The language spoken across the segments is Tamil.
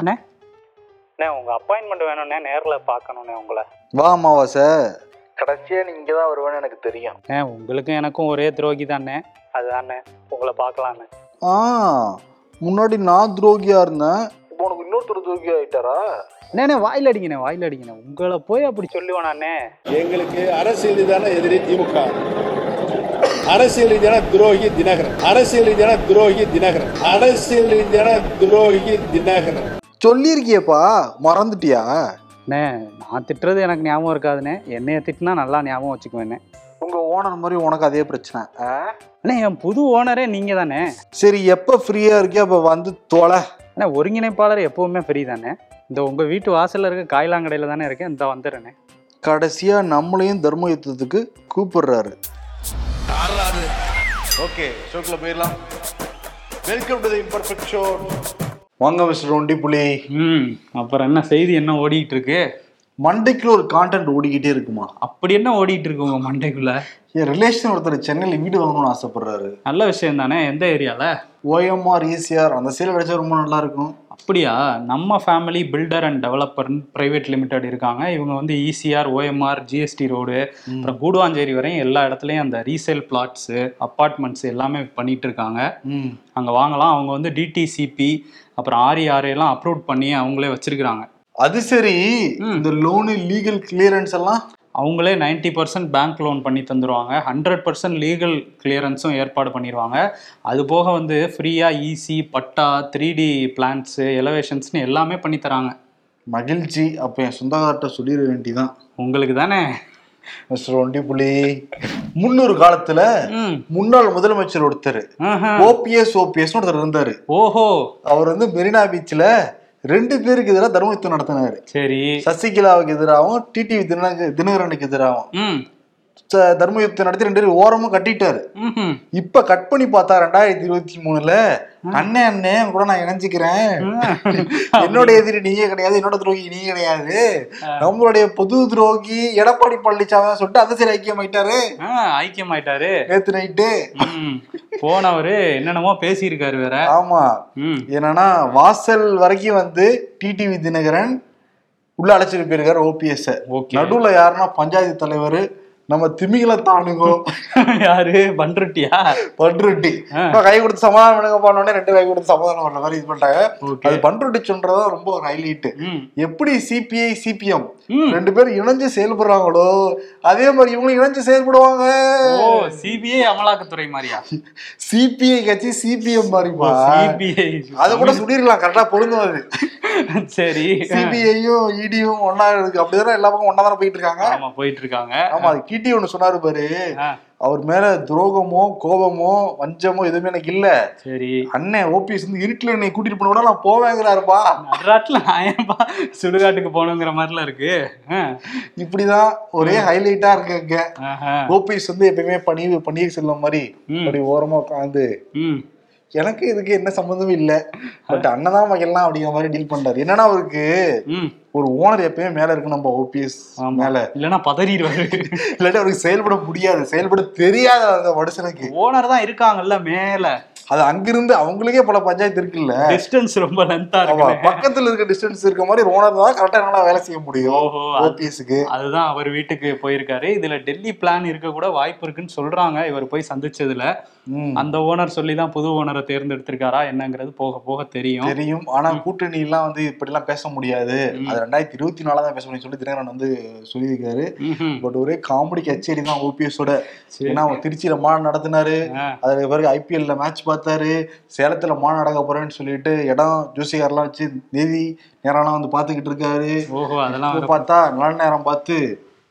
அண்ணே அண்ணே உங்கள் அப்பாயின்மெண்ட் வேணும்ண்ணே, நேரில் பார்க்கணுண்ணே உங்களை. வா அமாவாசை கடைசியாக நீங்கள் இங்கே தான் வருவேன்னு எனக்கு தெரியும். உங்களுக்கும் எனக்கும் ஒரே துரோகி தானே, அதுதானே உங்களை பார்க்கலாண்ணே. ஆ முன்னாடி நான் துரோகியாக இருந்தேன், இப்போ உனக்கு இன்னொருத்தர் துரோகி ஆகிட்டாரா? அண்ணே வாயில் அடிங்கண்ணே, வாயில் அடிங்கண்ணே, உங்களை போய் அப்படி சொல்லுவேண்ணே. எங்களுக்கு அரசியல் ரீதியான எதிரி திமுக, அரசியல் ரீதியான துரோகி தினகரன், அரசியல் ரீதியான துரோகி தினகரன், அரசியல் ரீதியான துரோகி தினகரன். சொல்லியிருக்கியப்பா, மறந்துட்டியா? அண்ணே நான் திட்டுறது எனக்கு ஞாபகம் இருக்காதுண்ணே, என்னைய திட்டினா நல்லா ஞாபகம் வச்சுக்குவேண்ணே. உங்கள் ஓனர் மாதிரி உனக்கு அதே பிரச்சனை. அண்ணே என் புது ஓனரே நீங்கள் தானே. சரி எப்போ ஃப்ரீயாக இருக்கே அப்போ வந்து தொலை. அண்ணே ஒருங்கிணைப்பாளர் எப்போவுமே ஃப்ரீ தானே, இந்த உங்கள் வீட்டு வாசலில் இருக்க காய்லாங்கடையில் தானே இருக்கேன், இந்த வந்துடுறேண்ணே. கடைசியாக நம்மளையும் தர்ம யுத்தத்துக்கு கூப்பிடுறாரு. வாங்க மிஸ்டர் ஒண்டி புலி. அப்புறம் என்ன செய்தி, என்ன ஓடிக்கிட்டு இருக்கு? மண்டைக்குள்ள ஒரு கான்டென்ட் ஓடிக்கிட்டே இருக்குமா? அப்படி என்ன ஓடிக்கிட்டு இருக்கு உங்க மண்டைக்குள்ள? என் ரிலேஷன் ஒருத்தர் சென்னையில வீடு வாங்கணும்னு ஆசைப்படுறாரு. நல்ல விஷயம் தானே. எந்த ஏரியால? OMR ECR அந்த சைடு கிடைச்சா ரொம்ப நல்லா இருக்கும். அப்படியா? நம்ம ஃபேமிலி பில்டர் அண்ட் டெவலப்பர்னு பிரைவேட் லிமிடெட் இருக்காங்க. இவங்க வந்து ECR OMR GST ரோடு அப்புறம் கூடுவாஞ்சேரி வரையும் எல்லா இடத்துலையும் அந்த ரீசேல் பிளாட்ஸு அப்பார்ட்மெண்ட்ஸ் எல்லாமே பண்ணிட்டு இருக்காங்க. அங்கே வாங்கலாம். அவங்க வந்து DTCP அப்புறம் RERAலாம் அப்ரூவ் பண்ணி அவங்களே வச்சிருக்கிறாங்க. அது சரி, இந்த லோனு லீகல் கிளியரன்ஸ் எல்லாம் அவங்களே 90% பேங்க் லோன் பண்ணி தந்துடுவாங்க. 100% லீகல் கிளியரன்ஸும் ஏற்பாடு பண்ணிடுவாங்க. அது போக வந்து ஃப்ரீயாக ஈஸி பட்டா 3D பிளான்ஸு எலவேஷன்ஸ்னு எல்லாமே பண்ணித்தராங்க. மகிழ்ச்சி. அப்போ என் சொந்தக்கார்ட்ட சொல்லிட வேண்டிதான். உங்களுக்கு தானே ஒண்டி புலி. முன்னொரு காலத்துல முன்னாள் முதலமைச்சர் ஒருத்தர் OPS ஒருத்தர் இருந்தாரு. ஓஹோ. அவர் வந்து மெரினா பீச்ல 2 பேருக்கு எதிராக தர்ம யுத்தம் நடத்தினாரு. சரி. சசிகலாவுக்கு எதிராகவும் TTV தினகரனுக்கு எதிராகவும் தர்ம யுத்தம் நடத்தி 2 பேரும் ஓரமும் கட்டிட்டாரு. இப்ப கட் பண்ணி பார்த்தா 2023 அண்ணே கூட நான் இணைஞ்சுக்கிறேன், என்னோட எதிரி நீயே கிடையாது, என்னோட துரோகி நீ கிடையாது, நம்மளுடைய பொது துரோகி எடப்பாடி பழனிசாமி சொல்லிட்டு அது சரி ஐக்கியமாயிட்டாரு. நேத்து நைட்டு போனவரு என்னென்னமோ பேசியிருக்காரு வேற. ஆமா, என்னன்னா வாசல் வரைக்கும் வந்து TTV தினகரன் உள்ள அழைச்சிட்டு போயிருக்காரு OPS. நடுவுல யாருன்னா பஞ்சாயத்து தலைவர் நம்ம திமிகளை தானுங்கோ. யாரு? பண்ருட்டி கை கொடுத்து சமாதானம் பண்ணுங்க பண்ணோடனே 2 கை கொடுத்து சமாதானம் பண்ற மாதிரி இது பண்ணிட்டாங்க. அது பண்ருட்டி சொல்றதா ரொம்ப ஒரு ஹைலைட். எப்படி CPI CPM 2 பேரும் இணைஞ்சு செயல்படுறாங்களோ அதே மாதிரி இவங்களும் இணைஞ்சு செயல்படுவாங்க. CBI அமலாக்கத்துறை மாதிரியா? CPI கட்சி CPM மாதிரிப்பா. அதை கூட சொல்லிருக்கலாம், கரெக்டா பொருந்தும் அது. சரி, CBI-யும் ED-யும் ஒன்னா இருக்கு. அப்படிதான் எல்லா பக்கம் ஒன்னா தானே போயிட்டு இருக்காங்க. ஆமா போயிட்டு இருக்காங்க. ஆமா கிட்டி ஒண்ணு சொன்னாரு பாரு, அவர் மேல துரோகமோ கோபமோ வஞ்சமோ எதுவுமே எனக்கு இல்ல. சரி அண்ணன் OPS வந்து இருட்டுல என்னை கூட்டிட்டு போன கூட நான் போவேங்கிறாருப்பா. நடுராட்டுல ஆயப்பா சுடுகாட்டுக்கு போனோங்கிற மாதிரிலாம் இருக்கு. இப்படிதான் ஒரே ஹைலைட்டா இருக்குங்க. OPS வந்து எப்பயுமே பன்னீர் செல்வம் மாதிரி அப்படி ஓரமா உட்காந்து எனக்கு இதுக்கு என்ன சம்பந்தமும் இல்லை, பட் அண்ணதான் மகள்லாம் அப்படிங்கிற மாதிரி டீல் பண்றாரு. என்னன்னா அவருக்கு ஒரு ஓனர் எப்பயுமே மேல இருக்கு. நம்ம OPS மேல இல்லன்னா பதறிடுவாரு, இல்லாட்டி அவருக்கு செயல்பட முடியாது, செயல்பட தெரியாத அந்த மனுஷனுக்கு. ஓனர் தான் இருக்காங்கல்ல மேல, அது அங்கிருந்து அவங்களுக்கே பல பஞ்சாயத்து இருக்குல்ல, டிஸ்டன்ஸ் ரொம்ப லென்தா இருக்கு. பக்கத்துல இருக்க டிஸ்டன்ஸ் இருக்க மாதிரி ஒரு ஓனர் தான் கரெக்டா என்னால வேலை செய்ய முடியும் OPS-க்கு. அதுதான் அவர் வீட்டுக்கு போயிருக்காரு. இதுல டெல்லி பிளான் இருக்க கூட வாய்ப்பு இருக்குன்னு சொல்றாங்க. இவர் போய் சந்திச்சதுல அந்த ஓனர் சொல்லிதான் புது ஓனரை தேர்ந்தெடுத்திருக்காரா என்னங்கிறது போக போக தெரியும். ஆனா கூட்டணி எல்லாம் வந்து இப்படி எல்லாம் பேச முடியாது, 2024 தான் பேச முடியும் சொல்லி தினகரன் வந்து சொல்லியிருக்காரு. பட் ஒரே காமெடி கச்சேரி தான் OPS-ஓட. ஏன்னா அவர் திருச்சியில மாநாடு நடத்தினாரு, அதுக்கு பிறகு IPL-ல மேட்ச் பார்த்தாரு, சேலத்துல மாநாடு நடக்க போறேன்னு சொல்லிட்டு இடம் ஜோசிகாரெல்லாம் வச்சு தேதி நேரம்லாம் வந்து பாத்துக்கிட்டு இருக்காரு. அதெல்லாம் பார்த்தா நல்ல நேரம் பார்த்து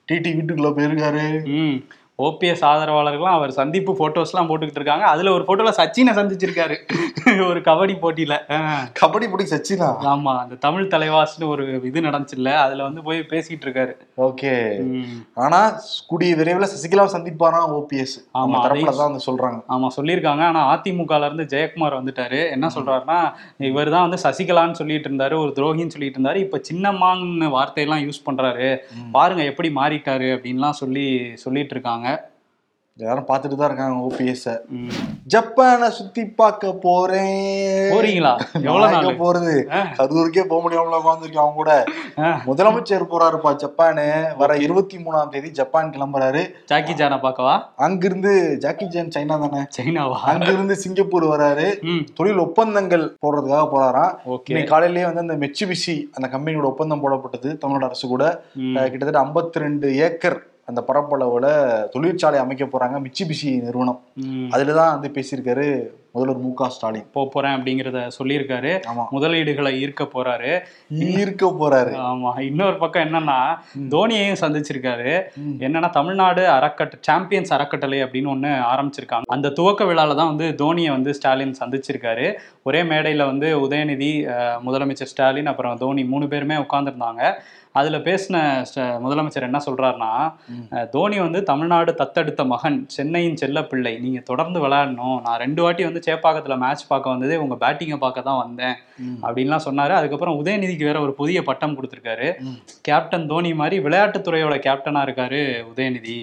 TTV வீட்டுக்குள்ள போயிருக்காரு. OPS ஆதரவாளர்கள்லாம் அவர் சந்திப்பு போட்டோஸ்லாம் போட்டுக்கிட்டு இருக்காங்க. அதில் ஒரு போட்டோவில் சச்சினை சந்திச்சிருக்காரு ஒரு கபடி போட்டியில். கபடி போட்டி சச்சினா? ஆமாம், அந்த தமிழ் தலைவாஸ்னு ஒரு இது நடந்துச்சுல்ல, அதில் வந்து போய் பேசிகிட்டு இருக்காரு. ஓகே. ஆனால் கூடிய விரைவில் சசிகலாவை சந்திப்பாராம் OPS. ஆமாம், தரப்பில் தான் வந்து சொல்கிறாங்க. ஆமாம் சொல்லியிருக்காங்க. ஆனால் அதிமுகலேருந்து ஜெயக்குமார் வந்துட்டார். என்ன சொல்கிறாருன்னா, இவர் தான் வந்து சசிகலான்னு சொல்லிட்டு இருந்தார், ஒரு துரோகின்னு சொல்லிட்டு இருந்தார், இப்போ சின்னம்மான்னு வார்த்தையெல்லாம் யூஸ் பண்ணுறாரு, பாருங்கள் எப்படி மாறிட்டாரு அப்படின்லாம் சொல்லிட்டு இருக்காங்க. எல்லாரும் பார்த்துட்டு தான் இருக்காங்க ஓபிஎஸ்ஸை. ஜப்பானை சுத்தி பார்க்க போறேன் போறீங்களா? எவ்வளவு போறது? கரூருக்கே போக முடியாமல உட்காந்துருக்கேன். அவங்க கூட முதலமைச்சர் போறாருப்பா ஜப்பானு. வர 23ஆம் தேதி ஜப்பான் கிளம்புறாரு. ஜாக்கி ஜானை பார்க்கவா? அங்கிருந்து ஜாக்கி ஜான் சைனா தானே? சைனாவா? அங்கிருந்து சிங்கப்பூர் வராரு. தொழில் ஒப்பந்தங்கள் போடுறதுக்காக போறாராம். இன்னைக்கு காலையிலேயே வந்து அந்த மெட்சுபிஷி அந்த கம்பெனியோட ஒப்பந்தம் போடப்பட்டது தமிழ்நாடு அரசு கூட. கிட்டத்தட்ட 52 ஏக்கர் அந்த பரப்பளவுல தொழிற்சாலை அமைக்க போறாங்க மிட்சுபிஷி நிறுவனம். அதுலதான் வந்து பேசியிருக்காரு முதல்வர் மு க ஸ்டாலின். போறேன் அப்படிங்கறத சொல்லியிருக்காரு. முதலீடுகளை ஈர்க்க போறாரு. ஆமா, இன்னொரு பக்கம் என்னன்னா தோனியையும் சந்திச்சிருக்காரு. என்னன்னா தமிழ்நாடு சாம்பியன்ஸ் அறக்கட்டளை அப்படின்னு ஒண்ணு ஆரம்பிச்சிருக்காங்க. அந்த துவக்க விழால தான் வந்து தோனியை வந்து ஸ்டாலின் சந்திச்சிருக்காரு. ஒரே மேடையில வந்து உதயநிதி, முதலமைச்சர் ஸ்டாலின், அப்புறம் தோனி 3 பேருமே உட்கார்ந்துருந்தாங்க. அதுல பேசின முதலமைச்சர் என்ன சொல்றாருன்னா, தோனி வந்து தமிழ்நாடு தத்தெடுத்த மகன், சென்னையின் செல்ல பிள்ளை, நீங்க தொடர்ந்து விளையாடணும். நான் 2 வாட்டி வந்து சேப்பாக்கத்துல மேட்ச் பார்க்க வந்தது உங்க பேட்டிங்கை பார்க்க தான் வந்தேன் அப்படின்லாம் சொன்னாரு. அதுக்கப்புறம் உதயநிதிக்கு வேற ஒரு புதிய பட்டம் கொடுத்திருக்காரு. கேப்டன் தோனி மாதிரி விளையாட்டுத்துறையோட கேப்டனா இருக்காரு உதயநிதி.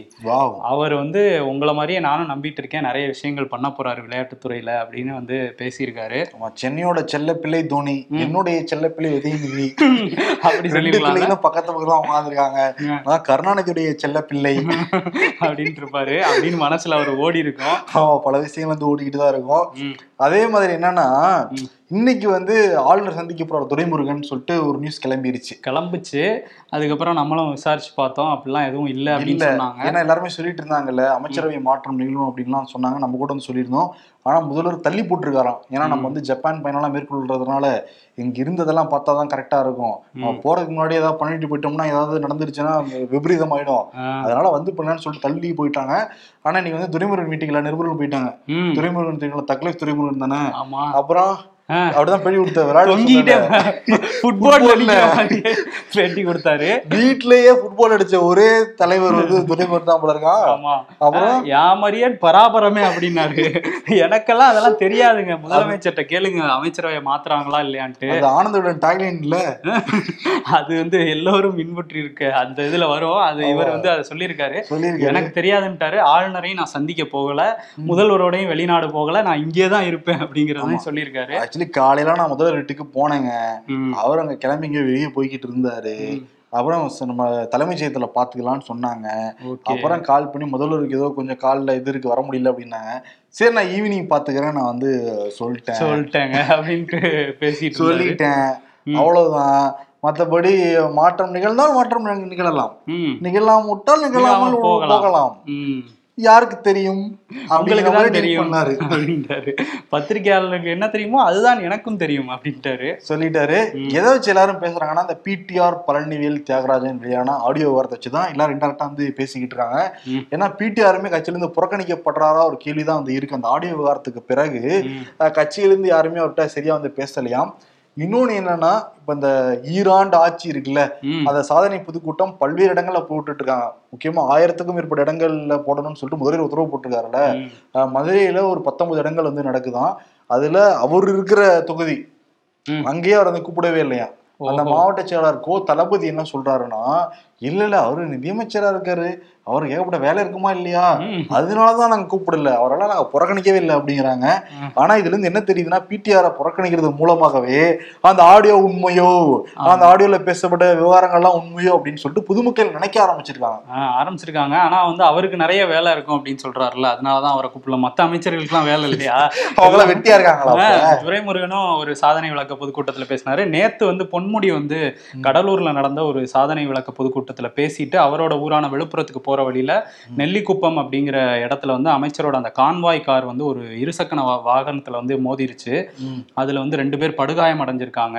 அவர் வந்து உங்களை மாதிரியே நானும் நம்பிட்டு இருக்கேன், நிறைய விஷயங்கள் பண்ண போறாரு விளையாட்டுத்துறையில அப்படின்னு வந்து பேசியிருக்காரு. சென்னையோட செல்ல பிள்ளை தோனி, என்னுடைய செல்ல பிள்ளை உதயநிதி அப்படி சொல்லி பக்கத்து பக்கத்துல உட்காந்துருக்காங்க. கருணாநிதியுடைய செல்ல பிள்ளை அப்படின்ட்டு இருப்பாரு அப்படின்னு மனசுல அவர் ஓடி இருக்கும். பல விஷயம் வந்து ஓடிக்கிட்டு தான் இருக்கும். அதே மாதிரி என்னன்னா, இன்னைக்கு வந்து ஆளுநர் சந்திக்க போற துரைமுருகன் சொல்லிட்டு ஒரு நியூஸ் கிளம்பிச்சு. அதுக்கப்புறம் நம்மளும் விசாரிச்சு பார்த்தோம், அப்படிலாம் எதுவும் இல்லை அப்படின்னு சொன்னாங்க. ஏன்னா எல்லாருமே சொல்லிட்டு இருந்தாங்கல்ல அமைச்சரவை மாற்றம் நிகழும் அப்படின்லாம் சொன்னாங்க. நம்ம கூட வந்து சொல்லியிருந்தோம். ஆனா முதல்வர் தள்ளி போட்டிருக்காராம். ஏன்னா நம்ம வந்து ஜப்பான் பயணம்லாம் மேற்கொள்றதுனால இங்க இருந்ததெல்லாம் பார்த்தா தான் கரெக்டா இருக்கும். நம்ம போறதுக்கு முன்னாடி ஏதாவது பண்ணிட்டு போயிட்டோம்னா ஏதாவது நடந்துருச்சுன்னா விபரீதம் ஆயிடும். அதனால வந்து பண்ணலான்னு சொல்லிட்டு தள்ளி போயிட்டாங்க. ஆனா நீங்க வந்து துரைமுருகன் மீட்டிங்ல நிருபர்கள் போயிட்டாங்க. துரைமுருகன் தெரியுங்களா? தக்லீஃப் துரைமுருகன் தானே. அப்புறம் அப்படிதான் பெரிய கொடுத்தாரு. வீட்லயே ஃபுட்பால் அடிச்ச ஒரே தலைவர் வந்து துரைமுருகன் தான் போல இருக்கான். யாமரியன் பராபரமே அப்படின்னாரு. எனக்கெல்லாம் அதெல்லாம் தெரியாதுங்க, முதலமைச்சர்கிட்ட கேளுங்க அமைச்சரவையை மாத்துறாங்களா இல்லையான்ட்டு. ஆனந்தோட டாக்லைன் இல்ல அது வந்து எல்லாரும் மின்பற்றி இருக்க அந்த இதுல வரும். அது இவர் வந்து அதை சொல்லியிருக்காரு. எனக்கு தெரியாதுன்ட்டாரு. ஆளுநரையும் நான் சந்திக்க போகல, முதல்வரோடையும் வெளிநாடு போகல, நான் இங்கேதான் இருப்பேன் அப்படிங்கறதையும் சொல்லியிருக்காரு. காலையில நான் முதல்வர் வீட்டுக்கு போனேங்க, அவர் அங்க கிளம்பிங்க வெளியே போய்கிட்டு இருந்தாரு. அப்புறம் நம்ம தலைமைச் செயலகத்துல பாத்துக்கலாம்னு சொன்னாங்க. அப்புறம் கால் பண்ணி முதல்வருக்கு ஏதோ கொஞ்சம் காலில் இது இருக்கு வர முடியல அப்படின்னாங்க. சரி நான் ஈவினிங் பாத்துக்கிறேன் நான் வந்து சொல்லிட்டேங்க அப்படின்ட்டு பேசிட்டு சொல்லிட்டேன். அவ்வளவுதான். மற்றபடி மாற்றம் நிகழ்ந்தால் மாற்றம் நிகழலாம், விட்டால் நிகழாமல் போகலாம். யாருக்கு தெரியும்? அவங்களுக்கு தான் தெரியும் அப்படின்ட்டாரு. பத்திரிகையாளர்களுக்கு என்ன தெரியுமோ அதுதான் எனக்கும் தெரியும் அப்படின்ட்டாரு சொல்லிட்டாரு. எதை வச்சு எல்லாரும் பேசுறாங்கன்னா, அந்த பிடிஆர் பழனிவேல் தியாகராஜன் வெளியான ஆடியோ வார்த்தை வச்சுதான் எல்லாரும் இன்டெரக்டா வந்து பேசிக்கிட்டு இருக்காங்க. ஏன்னா பிடிஆருமே கட்சியிலிருந்து புறக்கணிக்கப்படுறாரா ஒரு கேள்விதான் வந்து இருக்கு. அந்த ஆடியோ விவகாரத்துக்கு பிறகு கட்சியிலிருந்து யாருமே அவர்கிட்ட சரியா வந்து பேசலையாம். இன்னொன்னு என்னன்னா, இப்ப இந்த ஈராண்டு ஆட்சி இருக்குல்ல, அந்த சாதனை பொதுக்கூட்டம் பல்வேறு இடங்கள்ல போட்டுட்டு இருக்காங்க. முக்கியமா 1000க்கும் மேற்பட்ட இடங்கள்ல போடணும்னு சொல்லிட்டு முதல்வர் உத்தரவு போட்டிருக்காருல்ல. மதுரையில ஒரு 19 இடங்கள் வந்து நடக்குதான். அதுல அவர் இருக்கிற தொகுதி அங்கேயே அவர் வந்து கூப்பிடவே இல்லையா. அந்த மாவட்ட செயலாளருக்கோ தளபதி என்ன சொல்றாருன்னா, இல்ல அவரு நிதியமைச்சரா இருக்காரு, அவருக்கு ஏகப்பட்ட வேலை இருக்குமா இல்லையா, அதனாலதான் நாங்க கூப்பிடல, அவரெல்லாம் நாங்க புறக்கணிக்கவே இல்லை அப்படிங்கிறாங்க. ஆனா இதுல இருந்து என்ன தெரியுதுன்னா, பிடிஆரை புறக்கணிக்கிறது மூலமாகவே அந்த ஆடியோ உண்மையோ, அந்த ஆடியோல பேசப்பட்ட விவகாரங்கள்லாம் உண்மையோ அப்படின்னு சொல்லிட்டு பொதுமக்கள் நினைக்க ஆரம்பிச்சிருக்காங்க. ஆனா வந்து அவருக்கு நிறைய வேலை இருக்கும் அப்படின்னு சொல்றாருல்ல, அதனாலதான் அவரை கூப்பிடல. மத்த அமைச்சர்களுக்கு எல்லாம் வேலை இல்லையா, அவங்களாம் வெட்டியா இருக்காங்களா? துரைமுருகனும் ஒரு சாதனை விளக்க பொதுக்கூட்டத்துல பேசினாரு. நேத்து வந்து பொன்முடி வந்து கடலூர்ல நடந்த ஒரு சாதனை விளக்க பொதுக்கூட்டம் பேசிட்டு அவரோட ஊரான விழுப்புரத்துக்கு போற வழியில நெல்லிக்குப்பம் அப்படிங்கிற இடத்துல வந்து அமைச்சரோட அந்த கான்வாய் கார் வந்து ஒரு இருசக்கர வாகனத்துல வந்து மோதிருச்சு. அதுல வந்து 2 பேர் படுகாயம் அடைஞ்சிருக்காங்க.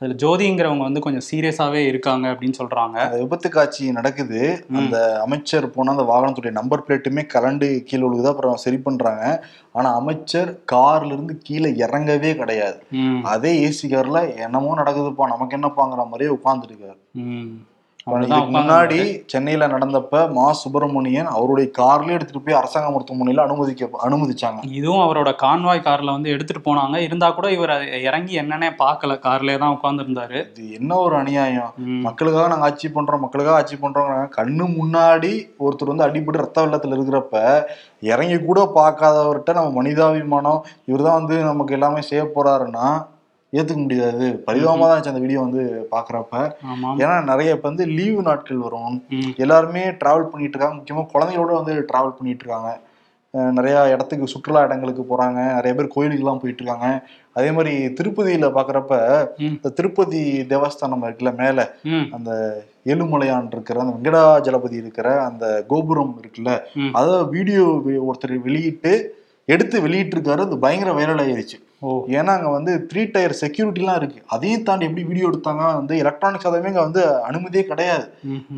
அதுல ஜோதிங்கிறவங்க வந்து கொஞ்சம் சீரியஸாவே இருக்காங்க அப்படின்னு சொல்றாங்க. விபத்து காட்சி நடக்குது. அந்த அமைச்சர் போன அந்த வாகனத்துடைய நம்பர் பிளேட்டுமே கலண்டு கீழே விழுகுது. அப்புறம் சரி பண்றாங்க. ஆனா அமைச்சர் கார்ல இருந்து கீழே இறங்கவே கிடையாது. அதே ஏசி கார்ல என்னமோ நடக்குதுப்பா நமக்கு என்னப்பாங்கிற மாதிரியே உட்கார்ந்துருக்காரு. முன்னாடி சென்னையில நடந்தப்ப மா சுப்பிரமணியன் அவருடைய கார்லயே எடுத்துட்டு போய் அரசாங்க மருத்துவமனையில அனுமதிச்சாங்க. இதுவும் அவரோட கான்வாய் கார்ல வந்து எடுத்துட்டு போனாங்க. இருந்தா கூட இவர் இறங்கி என்னன்னே பாக்கல, கார்லயே தான் உட்கார்ந்து இருந்தாரு. இது என்ன ஒரு அநியாயம்! மக்களுக்காக நாங்க ஆட்சி பண்றோம், மக்களுக்காக ஆட்சி பண்றோம். கண்ணு முன்னாடி ஒருத்தர் வந்து அடிபட்டு ரத்த வெள்ளத்துல இருக்கிறப்ப இறங்கி கூட பாக்காதவர்கிட்ட நம்ம மனிதாபிமானம், இவர் தான் வந்து நமக்கு எல்லாமே செய்ய போறாருன்னா ஏற்றுக்க முடியாது. பரிதாபமாக தான் இருந்துச்சு அந்த வீடியோ வந்து பார்க்குறப்ப. ஏன்னா நிறைய இப்போ வந்து லீவு நாட்கள் வரும், எல்லாருமே ட்ராவல் பண்ணிட்டு இருக்காங்க. முக்கியமாக குழந்தைகளோட வந்து ட்ராவல் பண்ணிட்டு இருக்காங்க. நிறையா இடத்துக்கு சுற்றுலா இடங்களுக்கு போகிறாங்க, நிறைய பேர் கோயிலுக்குலாம் போயிட்டு இருக்காங்க. அதே மாதிரி திருப்பதியில் பார்க்குறப்ப இந்த திருப்பதி தேவஸ்தானம் இருக்குல்ல, மேலே அந்த ஏழுமலையான் இருக்கிற அந்த வெங்கடாஜலபதி இருக்கிற அந்த கோபுரம் இருக்குல்ல, அதை வீடியோ ஒருத்தர் வெளியிட்டிருக்காரு. அது பயங்கர வைரல் ஆயிடுச்சு. ஏன்னா அங்கே வந்து 3 tier செக்யூரிட்டிலாம் இருக்கு. அதையும் தாண்டி எப்படி வீடியோ எடுத்தாங்க வந்து எலக்ட்ரானிக்ஸ் அதுவுமே இங்கே வந்து அனுமதியே கிடையாது.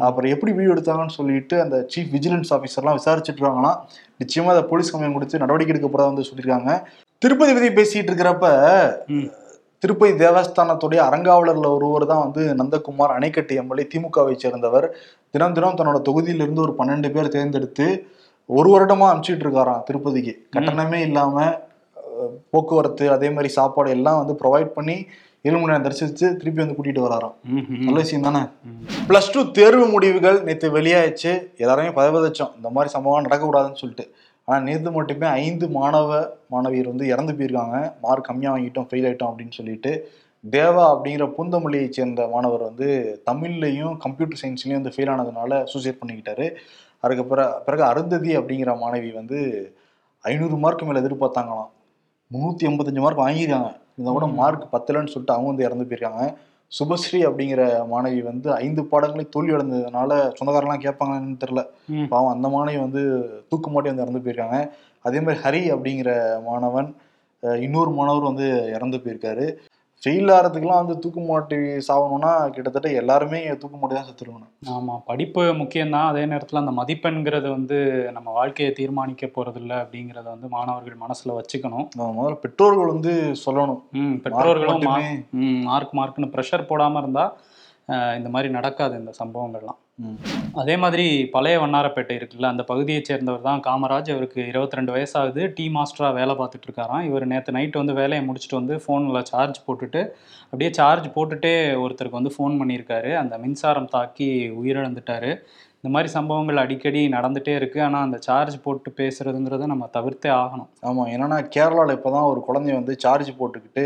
அப்புறம் எப்படி வீடியோ எடுத்தாங்கன்னு சொல்லிட்டு அந்த சீஃப் விஜிலன்ஸ் ஆஃபீஸர்லாம் விசாரிச்சுட்டு இருக்காங்கன்னா நிச்சயமா அதை போலீஸ் கம்பெனி முடிச்சு நடவடிக்கை எடுக்க போறதா வந்து சொல்லியிருக்காங்க. திருப்பதி பத்தி பேசிட்டு இருக்கிறப்ப திருப்பதி தேவஸ்தானத்துடைய அரங்காவலர்ல ஒருவர் தான் வந்து நந்தகுமார் அணைக்கட்டு எம்எல்ஏ, திமுகவை சேர்ந்தவர். தினம் தினம் தன்னோட தொகுதியிலிருந்து ஒரு 12 பேர் தேர்ந்தெடுத்து 1 வருடமா அனுப்பிச்சிட்டு இருக்காராம் திருப்பதிக்கு. கட்டணமே இல்லாம போக்குவரத்து, அதே மாதிரி சாப்பாடு எல்லாம் வந்து ப்ரொவைட் பண்ணி 7 மணி நேரம் தரிசித்து திருப்பி வந்து கூட்டிகிட்டு வராராம். நல்ல விஷயம் தானே. +2 தேர்வு முடிவுகள் நேற்று வெளியாயிடுச்சு. எல்லாருமே பதபதச்சோம், இந்த மாதிரி சம்பவம் நடக்கக்கூடாதுன்னு சொல்லிட்டு. ஆனால் நேற்று மட்டுமே 5 மாணவியர் வந்து இறந்து போயிருக்காங்க. மார்க் கம்மியாக வாங்கிட்டோம், ஃபெயில் ஆகிட்டோம் அப்படின்னு சொல்லிட்டு. தேவா அப்படிங்கிற பூந்தமல்லியை சேர்ந்த மாணவர் வந்து தமிழ்லையும் கம்ப்யூட்டர் சயின்ஸ்லையும் வந்து ஃபெயில் ஆனதுனால சூசைட் பண்ணிக்கிட்டாரு. அதுக்கப்புறம் பிறகு அருந்ததி அப்படிங்கிற மாணவி வந்து 500 மார்க்கு மேலே எதிர்பார்த்தாங்களாம், 385 மார்க் வாங்கியிருக்காங்க. இருந்தால் கூட மார்க் பத்தலன்னு சொல்லிட்டு அவங்க வந்து இறந்து போயிருக்காங்க. சுபஸ்ரீ அப்படிங்கிற மாணவி வந்து 5 பாடங்களே தோல்வி அடைந்ததுனால சொந்தக்காரெல்லாம் கேட்பாங்கன்னு தெரில, பாவம் அந்த மாணவி வந்து தூக்கு மாட்டி வந்து இறந்து போயிருக்காங்க. அதே மாதிரி ஹரி அப்படிங்கிற மாணவன், இன்னொரு மாணவர் வந்து இறந்து போயிருக்காரு. ஃபெயில் ஆகிறதுக்குலாம் வந்து தூக்கு மாட்டி சாகணும்னா கிட்டத்தட்ட எல்லாருமே தூக்கு மாட்டி தான் செத்துருக்கணும். ஆமாம், படிப்பு முக்கியம்தான். அதே நேரத்தில் அந்த மதிப்பெண்கிறது வந்து நம்ம வாழ்க்கையை தீர்மானிக்க போகிறதில்ல அப்படிங்கிறத வந்து மாணவர்கள் மனசில் வச்சுக்கணும். முதல்ல பெற்றோர்கள் வந்து சொல்லணும். பெற்றோர்களும் மார்க்னு ப்ரெஷர் போடாமல் இருந்தால் இந்த மாதிரி நடக்காது இந்த சம்பவங்கள்லாம். அதே மாதிரி பழைய வண்ணாரப்பேட்டை இருக்குல்ல, அந்த பகுதியை சேர்ந்தவர் தான் காமராஜ். அவருக்கு 22 வயசாகுது. டீ மாஸ்டராக வேலை பார்த்துட்டு இருக்காராம். இவர் நேற்று நைட்டு வந்து வேலையை முடிச்சுட்டு வந்து ஃபோனில் சார்ஜ் போட்டுட்டு அப்படியே சார்ஜ் போட்டுட்டே ஒருத்தருக்கு வந்து ஃபோன் பண்ணியிருக்காரு. அந்த மின்சாரம் தாக்கி உயிரிழந்துட்டார். இந்த மாதிரி சம்பவங்கள் அடிக்கடி நடந்துகிட்டே இருக்குது. ஆனால் அந்த சார்ஜ் போட்டு பேசுகிறதுங்கிறத நம்ம தவிர்த்தே ஆகணும். ஆமாம், என்னென்னா கேரளாவில் இப்போ தான் ஒரு குழந்தைய வந்து சார்ஜ் போட்டுக்கிட்டு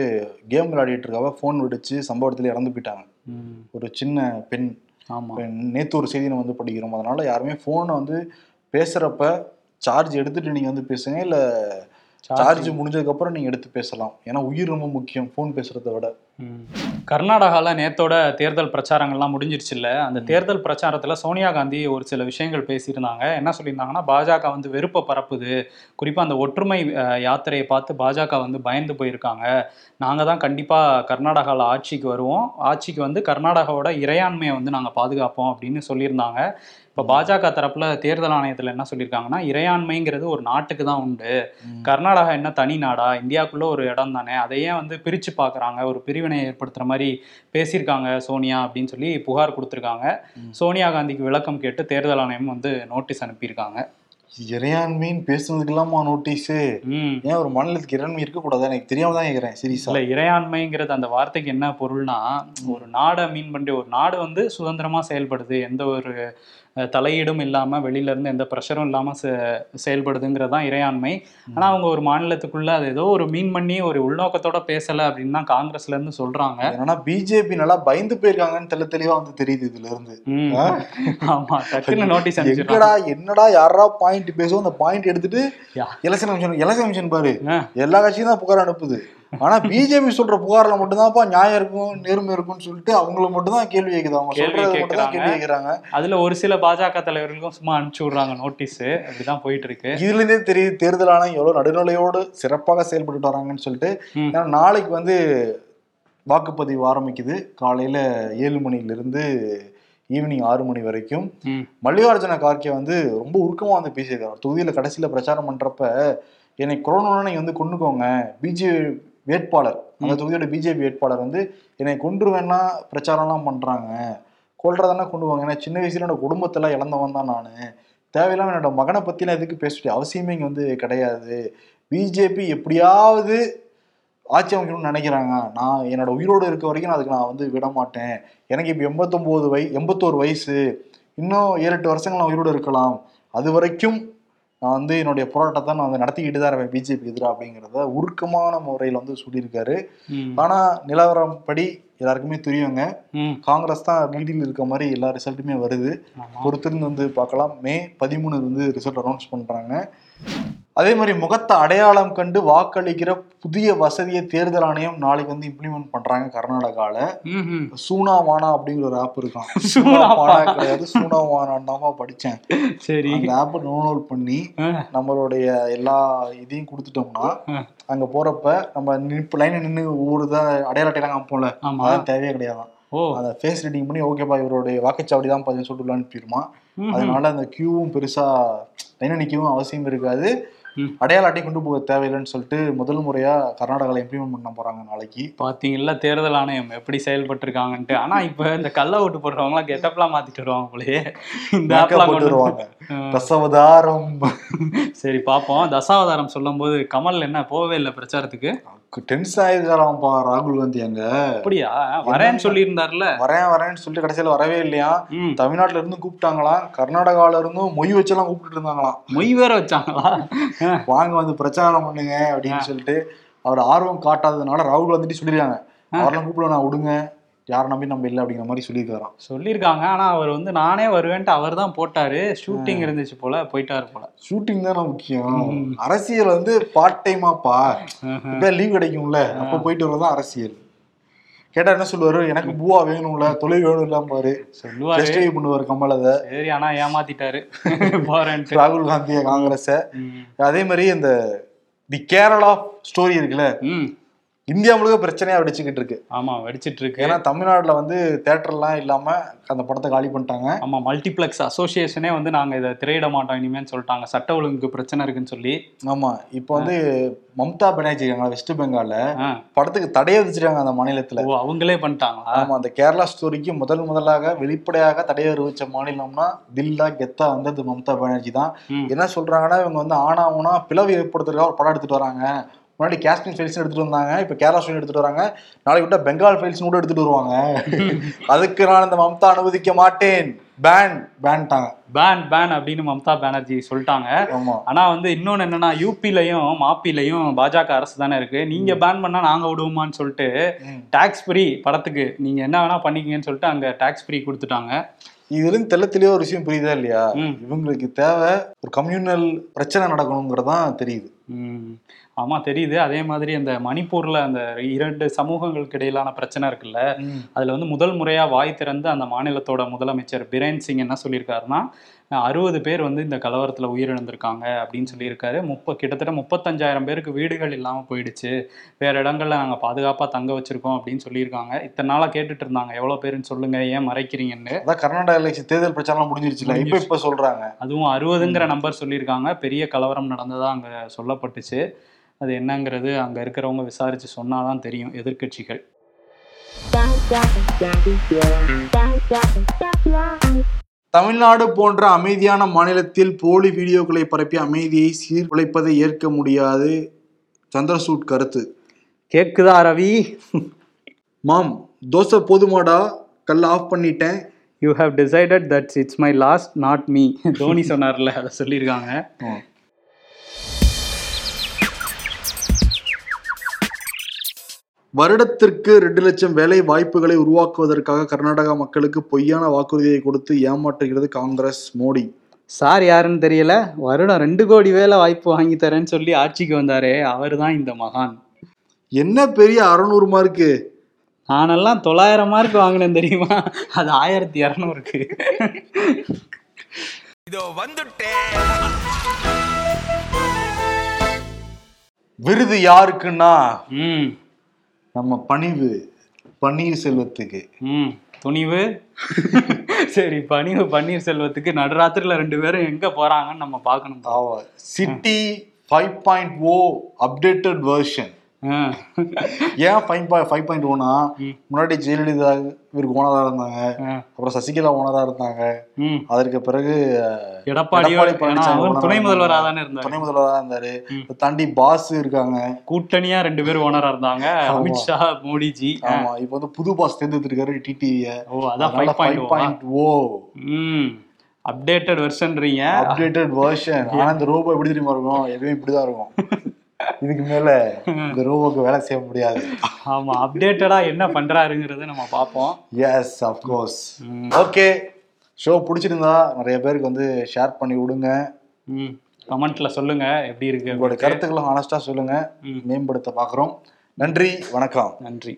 கேம் விளையாடிட்டு இருக்காவ, ஃபோன் வெடிச்சு சம்பவத்தில் இறந்து போயிட்டாங்க, ஒரு சின்ன பெண். ஆமாம், நேற்று ஒரு செய்தி நம்ம வந்து படிக்கிறோம். அதனால் யாருமே ஃபோனை வந்து பேசுகிறப்ப சார்ஜ் எடுத்துகிட்டு நீங்கள் வந்து பேசுங்க, இல்லை சார்ஜ் முடிஞ்சதுக்கப்புறம் நீங்கள் எடுத்து பேசலாம். ஏன்னா உயிர் ரொம்ப முக்கியம் ஃபோன் பேசுகிறத விட. கர்நாடகாவில் நேத்தோட தேர்தல் பிரச்சாரங்கள்லாம் முடிஞ்சிருச்சு இல்லை, அந்த தேர்தல் பிரச்சாரத்தில் சோனியா காந்தி ஒரு சில விஷயங்கள் பேசியிருந்தாங்க. என்ன சொல்லியிருந்தாங்கன்னா, பாஜக வந்து வெறுப்பை பரப்புது, குறிப்பாக அந்த ஒற்றுமை யாத்திரையை பார்த்து பாஜக வந்து பயந்து போயிருக்காங்க, நாங்கள் தான் கண்டிப்பாக கர்நாடகாவில் ஆட்சிக்கு வருவோம், ஆட்சிக்கு வந்து கர்நாடகாவோட இறையாண்மையை வந்து நாங்கள் பாதுகாப்போம் அப்படின்னு சொல்லியிருந்தாங்க. இப்போ பாஜக தரப்புல தேர்தல் ஆணையத்தில் என்ன சொல்லியிருக்காங்கன்னா, இறையாண்மைங்கிறது ஒரு நாட்டுக்கு தான் உண்டு, கர்நாடகா என்ன தனி நாடா, இந்தியாவுக்குள்ள ஒரு இடம் தானே, அதையே வந்து பிரித்து பார்க்குறாங்க, ஒரு பிரிவினையை ஏற்படுத்துகிற மாதிரி பேசியிருக்காங்க சோனியா அப்படின்னு சொல்லி புகார் கொடுத்துருக்காங்க. சோனியா காந்திக்கு விளக்கம் கேட்டு தேர்தல் ஆணையம் வந்து நோட்டீஸ் அனுப்பியிருக்காங்க. இறையாண்மைன்னு பேசுனதுக்கெல்லாமா நோட்டீஸு? ஏன் ஒரு மாநிலத்துக்கு இறையாண்மை இருக்கக்கூடாது? எனக்கு தெரியாமல் தான் கேட்குறேன் சீரியஸா. இல்லை, இறையாண்மைங்கிறது அந்த வார்த்தைக்கு என்ன பொருள்னா, ஒரு நாடை மீன் பண்ணி ஒரு நாடு வந்து சுதந்திரமாக செயல்படுது, எந்த ஒரு தலையீடும் இல்லாமல் வெளியிலேருந்து எந்த ப்ரெஷரும் இல்லாமல் செயல்படுதுங்கிறதான் இறையாண்மை. ஆனால் அவங்க ஒரு மாநிலத்துக்குள்ளே அது ஏதோ ஒரு மீன் பண்ணி ஒரு உள்நோக்கத்தோட பேசலை அப்படின்னு தான் காங்கிரஸ்லேருந்து சொல்கிறாங்க. ஏன்னா பிஜேபி நல்லா பயந்து போயிருக்காங்கன்னு தெளிவாக வந்து தெரியுது இதுலேருந்து. ஆமாம், டக்குன்னு நோட்டீஸ் அனுப்பிச்சுடா, என்னடா யாரா பாயிண்ட் பேசுவோம், அந்த பாயிண்ட் எடுத்துட்டு எலெக்ஷன் கமிஷன் பாரு, எல்லா கட்சியும் தான் புகார் அனுப்புது. ஆனா பிஜேபி சொல்ற புகார்ல மட்டும்தான்ப்பா நியாயம் இருக்கும், நேர்மை இருக்கும்னு சொல்லிட்டு அவங்கள மட்டும் தான் கேள்வி கேட்குது. அவங்க கேள்வி கேட்கறாங்க. அதுல ஒரு சில பாஜக தலைவர்களுக்கும் சும்மா அனுப்பிச்சு விடுறாங்க நோட்டீஸ். அப்படிதான் போயிட்டு இருக்கு. இதுல இருந்தே தெரியுது தேர்தல் ஆணையம் எவ்வளவு நடுநிலையோடு சிறப்பாக செயல்பட்டு வராங்கன்னு சொல்லிட்டு. ஏன்னா நாளைக்கு வந்து வாக்குப்பதிவு ஆரம்பிக்குது. காலையில 7 மணியிலிருந்து ஈவினிங் 6 மணி வரைக்கும். மல்லிகார்ஜுன கார்கே வந்து ரொம்ப உருக்கமா வந்து பேசியிருக்காரு தொகுதியில கடைசியில பிரச்சாரம் பண்றப்ப. என்னை கொரோனான்னு நீங்கள் வந்து கொண்டுக்கோங்க, பிஜேபி வேட்பாளர் அந்த தொகுதியோட பிஜேபி வேட்பாளர் வந்து என்னை கொண்டுருவேன்னா பிரச்சாரம்லாம் பண்ணுறாங்க, கொள்றதானே கொண்டு வாங்க. ஏன்னா சின்ன வயசுல என்னோட குடும்பத்தெல்லாம் இழந்தவன் தான் நான், தேவையில்லாம என்னோட மகனை பற்றிலாம் எதுக்கு பேசிட்டு அவசியமே இங்கே வந்து கிடையாது. பிஜேபி எப்படியாவது ஆட்சி அமைக்கணும்னு நினைக்கிறாங்க, நான் என்னோட உயிரோடு இருக்க வரைக்கும் நான் அதுக்கு நான் வந்து விட மாட்டேன். எனக்கு இப்போ 81 வயசு, இன்னும் 7-8 வருஷங்கள் நான் உயிரோடு இருக்கலாம், அது வரைக்கும் நான் வந்து என்னுடைய போராட்டத்தை நான் வந்து நடத்திக்கிட்டு தான் இருப்பேன் பிஜேபி எதிராக அப்படிங்கிறத உருக்கமான முறையில் வந்து சொல்லியிருக்காரு. ஆனால் நிலவரப்படி எல்லாருக்குமே தெரியுங்க, காங்கிரஸ் தான் லீடில் இருக்க மாதிரி எல்லா ரிசல்ட்டுமே வருது. பொறுத்திருந்து வந்து பார்க்கலாம். மே 13 வந்து ரிசல்ட் அனௌன்ஸ் பண்ணுறாங்க. அதே மாதிரி முகத்தை அடையாளம் கண்டு வாக்களிக்கிற புதிய வசதியை தேர்தல் ஆணையம் நாளைக்கு வந்து இம்ப்ளிமெண்ட் பண்றாங்க கர்நாடகாவில். சூனா வானா அப்படிங்கிற ஒரு ஆப் இருக்கான். சூனா வானா கிடையாது, சூனா வானான்டாமா படித்தேன். சரி, அந்த ஆப்பை டவுன்லோட் பண்ணி நம்மளுடைய எல்லா இதையும் கொடுத்துட்டோம்னா அங்கே போகிறப்ப நம்ம நிற்பு லைனில் நின்று ஒவ்வொரு தான் அடையாள அட்டையெல்லாம் காமிப்போம்ல, அதான் தேவையே கிடையாது. அந்த ஃபேஸ் ரீடிங் பண்ணி ஓகேப்பா இவருடைய வாக்குச்சாவடி தான் பார்த்தீங்கன்னு சொல்லிட்டு அனுப்பிடுமா. அதனால அந்த கியூவும் பெருசாக லைனை நிற்கவும் அவசியம் இருக்காது, அடையாள அட்டை கொண்டு போக தேவையில்லைன்னு சொல்லிட்டு முதல் முறையா கர்நாடகாவில் இம்ப்ளிமெண்ட் பண்ண போறாங்க நாளைக்கு. பாத்தீங்களா தேர்தல் ஆணையம் எப்படி செயல்பட்டு இருக்காங்கன்ட்டு. ஆனா இப்ப இந்த கள்ள ஓட்டு போடுறவங்களாம் கெட்டப்லாம் மாத்திட்டு வருவாங்க போலயே, இந்த ஆப்லாம் கொண்டு வருவாங்க. தசாவதாரம், சரி பாப்போம். தசாவதாரம் சொல்லும் போது கமல் என்ன போகவே இல்லை பிரச்சாரத்துக்கு, டென்ஸ் ஆயிருக்காராம்ப்பா ராகுல் காந்தி. அங்க அப்படியா வரேன்னு சொல்லி இருந்தாருல, வரேன்னு சொல்லிட்டு கடைசியில வரவே இல்லையா. தமிழ்நாட்டுல இருந்து கூப்பிட்டாங்களாம், கர்நாடகாவில இருந்தும் மொய் வச்செல்லாம் கூப்பிட்டு இருந்தாங்களாம். மொய் வேற வச்சாங்களா, வாங்க வந்து பிரச்சாரம் பண்ணுங்க அப்படின்னு சொல்லிட்டு. அவர் ஆர்வம் காட்டாததுனால ராகுல் காந்திட்டு சொல்லிருக்காங்க, அவரெல்லாம் கூப்பிடுவோம் நான் விடுங்க, யாரை நம்பி நம்ம இல்லை அப்படிங்கிற மாதிரி சொல்லியிருக்காங்க. ஆனால் அவர் வந்து நானே வருவேன்ட்டு அவர் தான் போட்டாரு. ஷூட்டிங் இருந்துச்சு போல, போயிட்டாரு போல. ஷூட்டிங் தானே முக்கியம், அரசியல் வந்து பார்ட் டைமாப்பா, லீவ் கிடைக்கும்ல அப்போ போயிட்டு வரதான் அரசியல். கேட்டா என்ன சொல்லுவாரு, எனக்கு பூவா வேணும்ல, தொழில் வேணும் இல்லாம பாரு பண்ணுவாரு கமல். அதை சரி, ஆனா ஏமாத்திட்டாரு ராகுல் காந்திய காங்கிரஸ. அதே மாதிரி இந்த தி கேரளா ஸ்டோரி இருக்குல்ல, இந்தியா முழுக்க பிரச்சனையா வெடிச்சுக்கிட்டு இருக்கு. ஆமா வெடிச்சிட்டு இருக்கு, ஏன்னா தமிழ்நாடுல வந்து தியேட்டர்லாம் இல்லாம அந்த படத்தை காலி பண்ணிட்டாங்க. ஆமா, மல்டிபிளக்ஸ் அசோசியேஷனே வந்து நாங்க இதை திரையிட மாட்டோம் இனிமேன்னு சொல்லிட்டாங்க, சட்ட ஒழுங்கு பிரச்சனை இருக்குன்னு சொல்லி. ஆமா, இப்போ வந்து மம்தா பானர்ஜி வெஸ்ட் பெங்கால்ல படத்துக்கு தடையை விதிச்சிருக்காங்க அந்த மாநிலத்துல. அவங்களே பண்ணிட்டாங்களா? ஆமா, அந்த கேரளா ஸ்டோரிக்கு முதலாக வெளிப்படையாக தடையை அறிவிச்ச மாநிலம்னா தில்லா கெத்தா வந்தது மம்தா பானர்ஜி தான். என்ன சொல்றாங்கன்னா, இவங்க வந்து ஆனாவுனா பிளவு ஏற்படுத்துறதுக்காக ஒரு படம் எடுத்துட்டு வராங்க. முன்னாடி காஷ்மீர் ஃபைல்ஸ் எடுத்துட்டு வந்தாங்க, இப்போ கேரளா ஸ்டோரி எடுத்துட்டு வராங்க, நாளைக்கு விட்டா பெங்கால் ஃபைல்ஸ் கூட எடுத்துட்டு வருவாங்க. அதுக்கு நான் இந்த மம்தா அனுமதிக்க மாட்டேன், பேன் பேன்ட்டாங்க, பேன் பேன் அப்படின்னு மம்தா பானர்ஜி சொல்லிட்டாங்க. ஆனா வந்து இன்னொன்னு என்னன்னா, யூபிலையும் மாப்பிலையும் பாஜக அரசு தானே இருக்கு, நீங்க பேன் பண்ணா நாங்க விடுவோமான்னு சொல்லிட்டு டாக்ஸ் ஃப்ரீ படத்துக்கு நீங்க என்ன வேணா பண்ணிக்கங்கன்னு சொல்லிட்டு அங்க டாக்ஸ் ஃப்ரீ கொடுத்துட்டாங்க. இதுல தெளிவா ஒரு விஷயம் புரியுதா இல்லையா, இவங்களுக்கு தேவை ஒரு கம்யூனல் பிரச்சனை நடக்கணுங்கிறதான் தெரியுது. ஆமா தெரியுது. அதே மாதிரி அந்த மணிப்பூர்ல அந்த 2 சமூகங்களுக்கு இடையிலான பிரச்சனை இருக்குல்ல, அதுல வந்து முதல் முறையா வாய் திறந்து அந்த மாநிலத்தோட முதலமைச்சர் பிரேன் சிங் என்ன சொல்லியிருக்காருன்னா, 60 பேர் வந்து இந்த கலவரத்தில் உயிரிழந்திருக்காங்க அப்படின்னு சொல்லியிருக்காரு. கிட்டத்தட்ட 35,000 பேருக்கு வீடுகள் இல்லாமல் போயிடுச்சு, வேறு இடங்களில் நாங்கள் பாதுகாப்பாக தங்க வச்சுருக்கோம் அப்படின்னு சொல்லியிருக்காங்க. இத்தனை நாளாக கேட்டுட்டு இருந்தாங்க, எவ்வளோ பேருன்னு சொல்லுங்கள், ஏன் மறைக்கிறீங்கன்னு. அதான் கர்நாடகா எலெக்ஷன் தேர்தல் பிரச்சாரம் முடிஞ்சிருச்சுல, இப்போ சொல்கிறாங்க. அதுவும் 60ங்கிற நம்பர் சொல்லியிருக்காங்க. பெரிய கலவரம் நடந்ததாக அங்கே சொல்லப்பட்டுச்சு, அது என்னங்கிறது அங்கே இருக்கிறவங்க விசாரித்து சொன்னால் தான் தெரியும். எதிர்கட்சிகள் தமிழ்நாடு போன்ற அமைதியான மாநிலத்தில் போலி வீடியோக்களை பரப்பி அமைதியை சீர்குலைப்பதை ஏற்க முடியாது, சந்திரசூட் கருத்து. கேக்குதா ரவி? மாம் தோசை போதுமாடா, கல் ஆஃப் பண்ணிட்டேன். You have decided that's it's my last not me, Dhoni சொன்னார்ல, அதை சொல்லியிருக்காங்க. வருடத்திற்கு 2 லட்சம் வேலை வாய்ப்புகளை உருவாக்குவதற்காக கர்நாடகா மக்களுக்கு பொய்யான வாக்குறுதியை கொடுத்து ஏமாற்றுகிறது காங்கிரஸ், மோடி. சார் யாருன்னு தெரியல, வருடம் 2 கோடி வேலை வாய்ப்பு வாங்கி தரேன்னு சொல்லி ஆட்சிக்கு வந்தாரே அவர் தான் இந்த மகான். என்ன பெரிய 600 மார்க்கு, நானெல்லாம் 900 மார்க் வாங்கினேன் தெரியுமா, அது 1200க்கு. இதோ வந்துட்டேன். விருது யாருக்குன்னா நம்ம பன்னீர்செல்வத்துக்கு. துணிவு. சரி, பன்னீர்செல்வத்துக்கு நடுராத்திரில 2 பேரும் எங்க போறாங்கன்னு நம்ம பார்க்கணும். சிட்டி 5.0 அப்டேட்டட் வெர்ஷன் ஏன் 5.1 முன்னாடி ஜெயலலிதா இவருக்கு ஓனரா இருந்தாங்க, அப்புறம் சசிகலா ஓனரா இருந்தாங்க, அதற்கு பிறகு எடப்பாடி துணை முதல்வரா தானே இருந்தாரு, துணை முதல்வரா இருந்தாரு. தாண்டி பாஸ் இருக்காங்க, கூட்டணியா 2 பேரும் ஓனரா இருந்தாங்க, அமித்ஷா மோடிஜி. ஆமா, இப்ப வந்து புது பாஸ் தேர்ந்தெடுத்திருக்காரு டிடிவியை. ஓ, அதான் 5.0 அப்டேட்டட் வெர்ஷன்றீங்க. Updated version. ஆனா இந்த ரோபோ எப்படி தெரியுமா இருக்கும், எதுவும் இப்படிதான் இருக்கும், இதுக்கு மேல இந்த ரோபோக்கு வேலை செய்ய முடியாது. ஆமா, அப்டேட்டடா என்ன பண்றாருங்கிறது நம்ம பார்ப்போம். S, of course. ஓகே, ஷோ பிடிச்சிருந்தா நிறைய பேருக்கு வந்து ஷேர் பண்ணி விடுங்க. கமெண்ட்ல சொல்லுங்க எப்படி இருக்கு உங்களோட கருத்துக்களை, ஹானஸ்டா சொல்லுங்க. மேம்படுத்த பாக்குறோம். நன்றி, வணக்கம். நன்றி.